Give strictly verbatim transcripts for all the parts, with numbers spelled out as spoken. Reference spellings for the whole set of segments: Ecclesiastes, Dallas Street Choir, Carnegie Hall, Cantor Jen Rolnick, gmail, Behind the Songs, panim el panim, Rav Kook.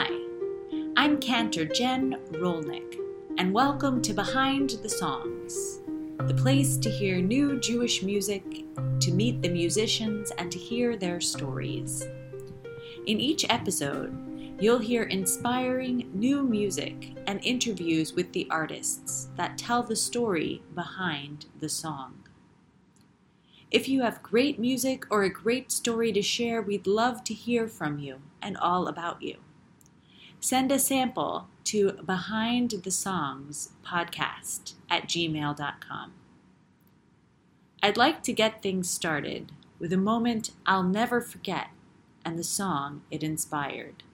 Hi, I'm Cantor Jen Rolnick, and welcome to Behind the Songs, the place to hear new Jewish music, to meet the musicians, and to hear their stories. In each episode, you'll hear inspiring new music and interviews with the artists that tell the story behind the song. If you have great music or a great story to share, we'd love to hear from you and all about you. Send a sample to behind the songs podcast at gmail dot com. I'd like to get things started with a moment I'll never forget and the song it inspired.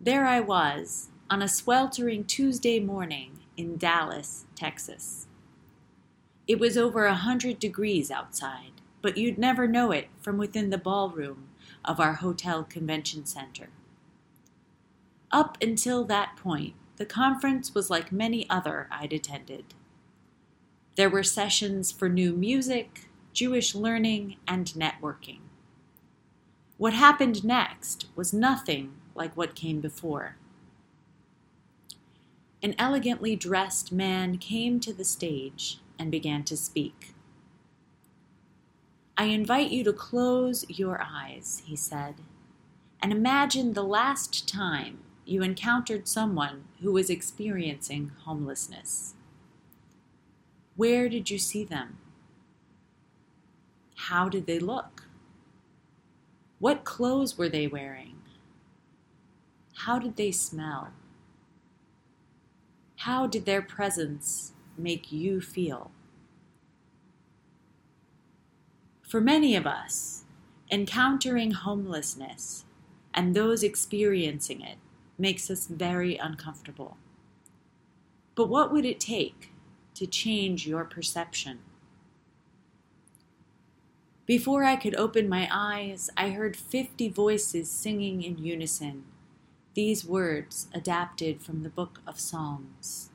There I was on a sweltering Tuesday morning in Dallas, Texas. It was over a hundred degrees outside, but you'd never know it from within the ballroom of our hotel convention center. Up until that point, the conference was like many other I'd attended. There were sessions for new music, Jewish learning, and networking. What happened next was nothing like what came before. An elegantly dressed man came to the stage and began to speak. "I invite you to close your eyes," he said, "and imagine the last time you encountered someone who was experiencing homelessness. Where did you see them? How did they look? What clothes were they wearing? How did they smell? How did their presence make you feel?" For many of us, encountering homelessness and those experiencing it makes us very uncomfortable. But what would it take to change your perception? Before I could open my eyes, I heard fifty voices singing in unison these words adapted from the Book of Psalms.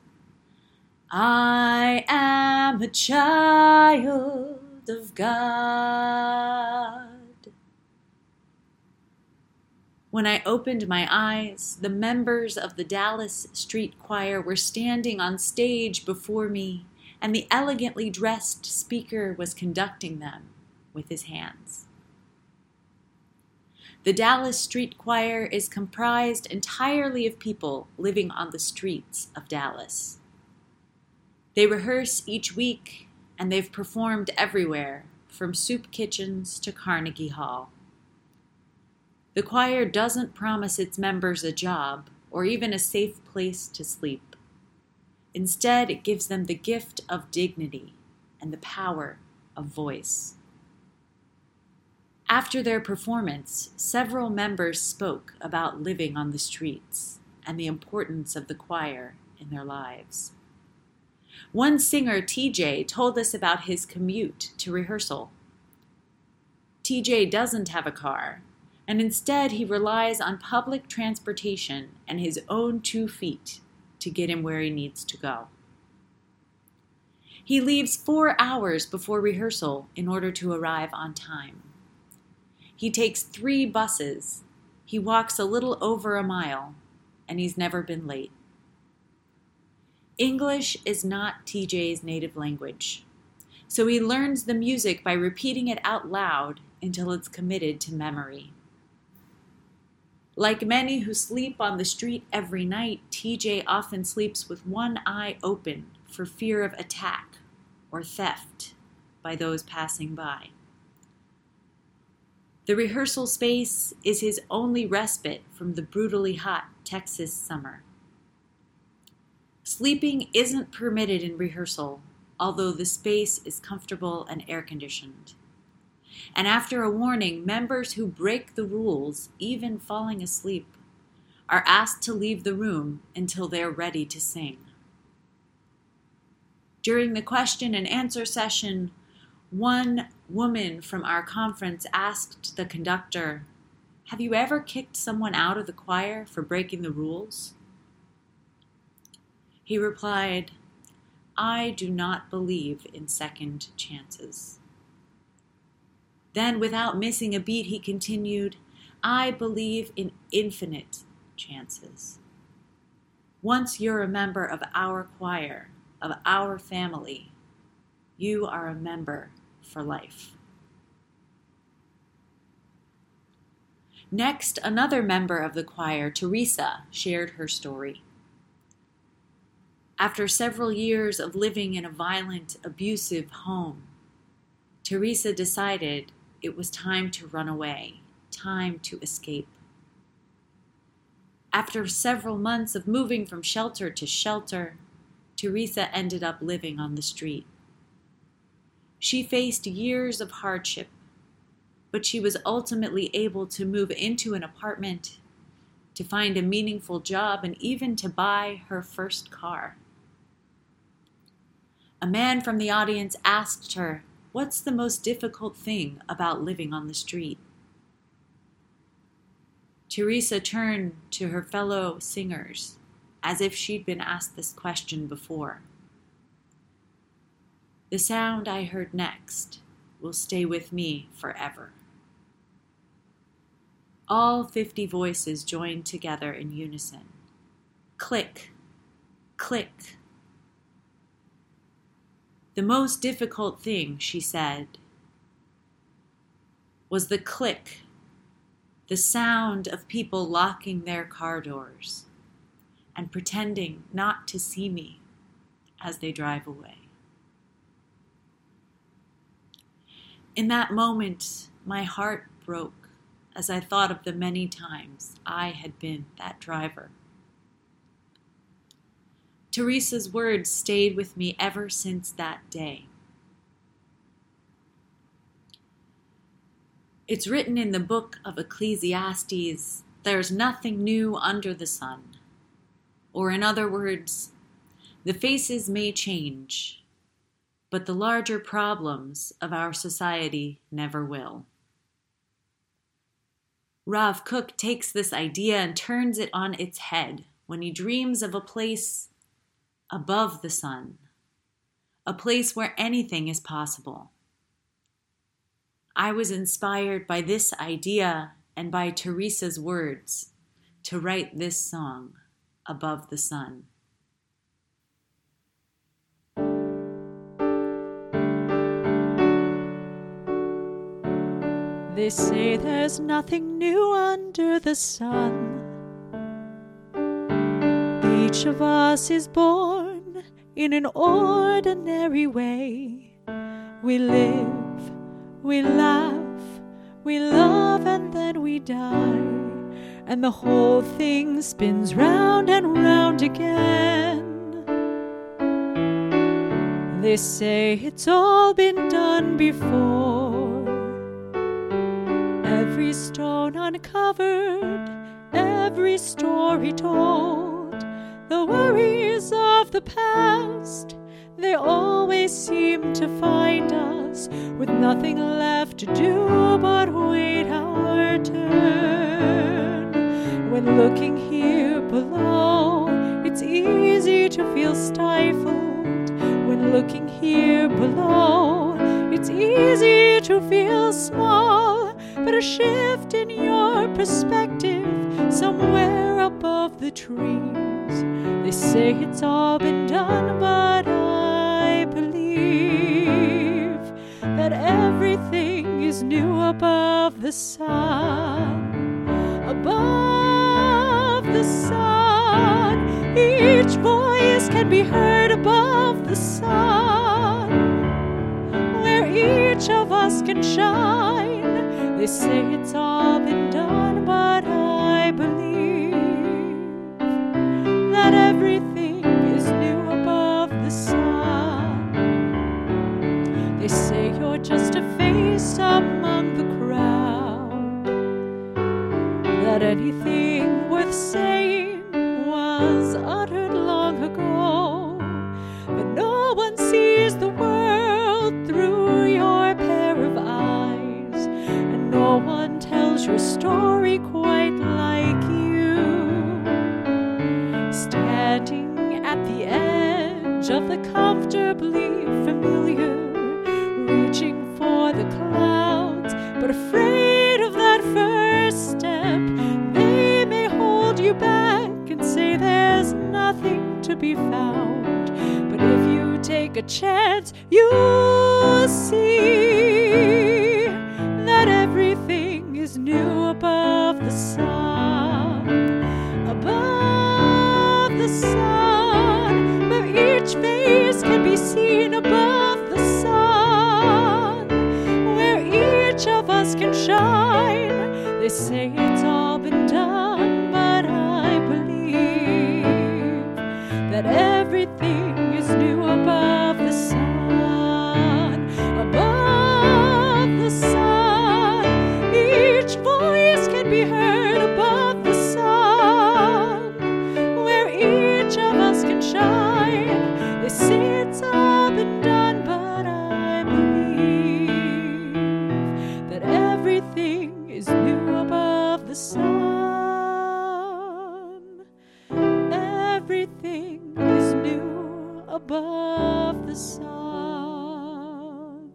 "I am a child of God." When I opened my eyes, the members of the Dallas Street Choir were standing on stage before me, and the elegantly dressed speaker was conducting them with his hands. The Dallas Street Choir is comprised entirely of people living on the streets of Dallas. They rehearse each week, and they've performed everywhere, from soup kitchens to Carnegie Hall. The choir doesn't promise its members a job or even a safe place to sleep. Instead, it gives them the gift of dignity and the power of voice. After their performance, several members spoke about living on the streets and the importance of the choir in their lives. One singer, T J, told us about his commute to rehearsal. T J doesn't have a car, and instead he relies on public transportation and his own two feet to get him where he needs to go. He leaves four hours before rehearsal in order to arrive on time. He takes three buses, he walks a little over a mile, and he's never been late. English is not T J's native language, so he learns the music by repeating it out loud until it's committed to memory. Like many who sleep on the street every night, T J often sleeps with one eye open for fear of attack or theft by those passing by. The rehearsal space is his only respite from the brutally hot Texas summer. Sleeping isn't permitted in rehearsal, although the space is comfortable and air-conditioned. And after a warning, members who break the rules, even falling asleep, are asked to leave the room until they're ready to sing. During the question and answer session, one woman from our conference asked the conductor, "Have you ever kicked someone out of the choir for breaking the rules?" He replied, "I do not believe in second chances." Then, without missing a beat, he continued, I believe in infinite chances. Once you're a member of our choir, of our family, you are a member for life. Next, another member of the choir, Teresa, shared her story. After several years of living in a violent, abusive home, Teresa decided it was time to run away, time to escape. After several months of moving from shelter to shelter, Teresa ended up living on the street. She faced years of hardship, but she was ultimately able to move into an apartment, to find a meaningful job, and even to buy her first car. A man from the audience asked her, "What's the most difficult thing about living on the street?" Teresa turned to her fellow singers as if she'd been asked this question before. "The sound I heard next will stay with me forever." All fifty voices joined together in unison. Click, click. The most difficult thing, she said, was the click, the sound of people locking their car doors and pretending not to see me as they drive away. In that moment, my heart broke as I thought of the many times I had been that driver. Teresa's words stayed with me ever since that day. It's written in the book of Ecclesiastes, "There's nothing new under the sun." Or in other words, the faces may change, but the larger problems of our society never will. Rav Kook takes this idea and turns it on its head when he dreams of a place above the sun, a place where anything is possible. I was inspired by this idea and by Teresa's words to write this song, Above the Sun. They say there's nothing new under the sun. Each of us is born in an ordinary way. We live, we laugh, we love, and then we die. And the whole thing spins round and round again. They say it's all been done before. Every stone uncovered, every story told, the worries of the past, they always seem to find us with nothing left to do but wait our turn. When looking here below, it's easy to feel stifled. When looking here below, it's easy to feel small. But a shift in your perspective somewhere above the trees. They say it's all been done, but I believe that everything is new above the sun. Above the sun, each voice can be heard above the sun, where each of us can shine. They say it's all been done, but I believe that everything is new above the sun. They say you're just a face among the crowd, that anything worth saying was uttered long ago, but no one sees the world through your pair of eyes. No one tells your story quite like you. Standing at the edge of the comfortably familiar, reaching for the clouds, but afraid of that first step. be found. But if you take a chance, you'll see that everything is new above the sun, above the sun, where each face can be seen above the sun, where each of us can shine. They say it's all been done, but I believe that everything is new above the sun, above the sun. Each voice can be heard above the sun, where each of us can shine. They say it's all been done, but I believe that everything is new above the sun. Everything is new above the sun.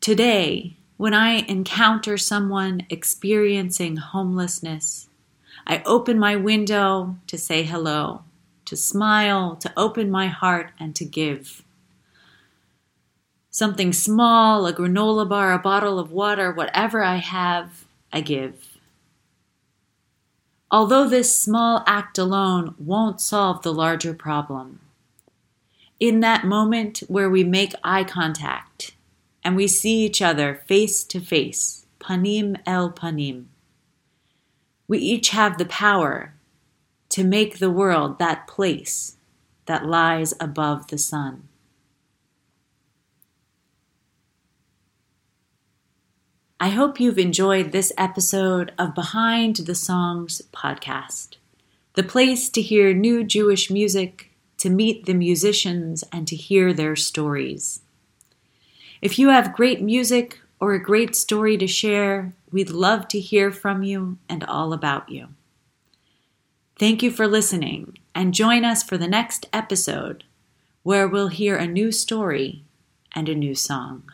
Today, when I encounter someone experiencing homelessness, I open my window to say hello, to smile, to open my heart, and to give. Something small, a granola bar, a bottle of water, whatever I have, I give. Although this small act alone won't solve the larger problem, in that moment where we make eye contact and we see each other face to face, panim el panim, we each have the power to make the world that place that lies above the sun. I hope you've enjoyed this episode of Behind the Songs podcast, the place to hear new Jewish music, to meet the musicians, and to hear their stories. If you have great music or a great story to share, we'd love to hear from you and all about you. Thank you for listening, and join us for the next episode, where we'll hear a new story and a new song.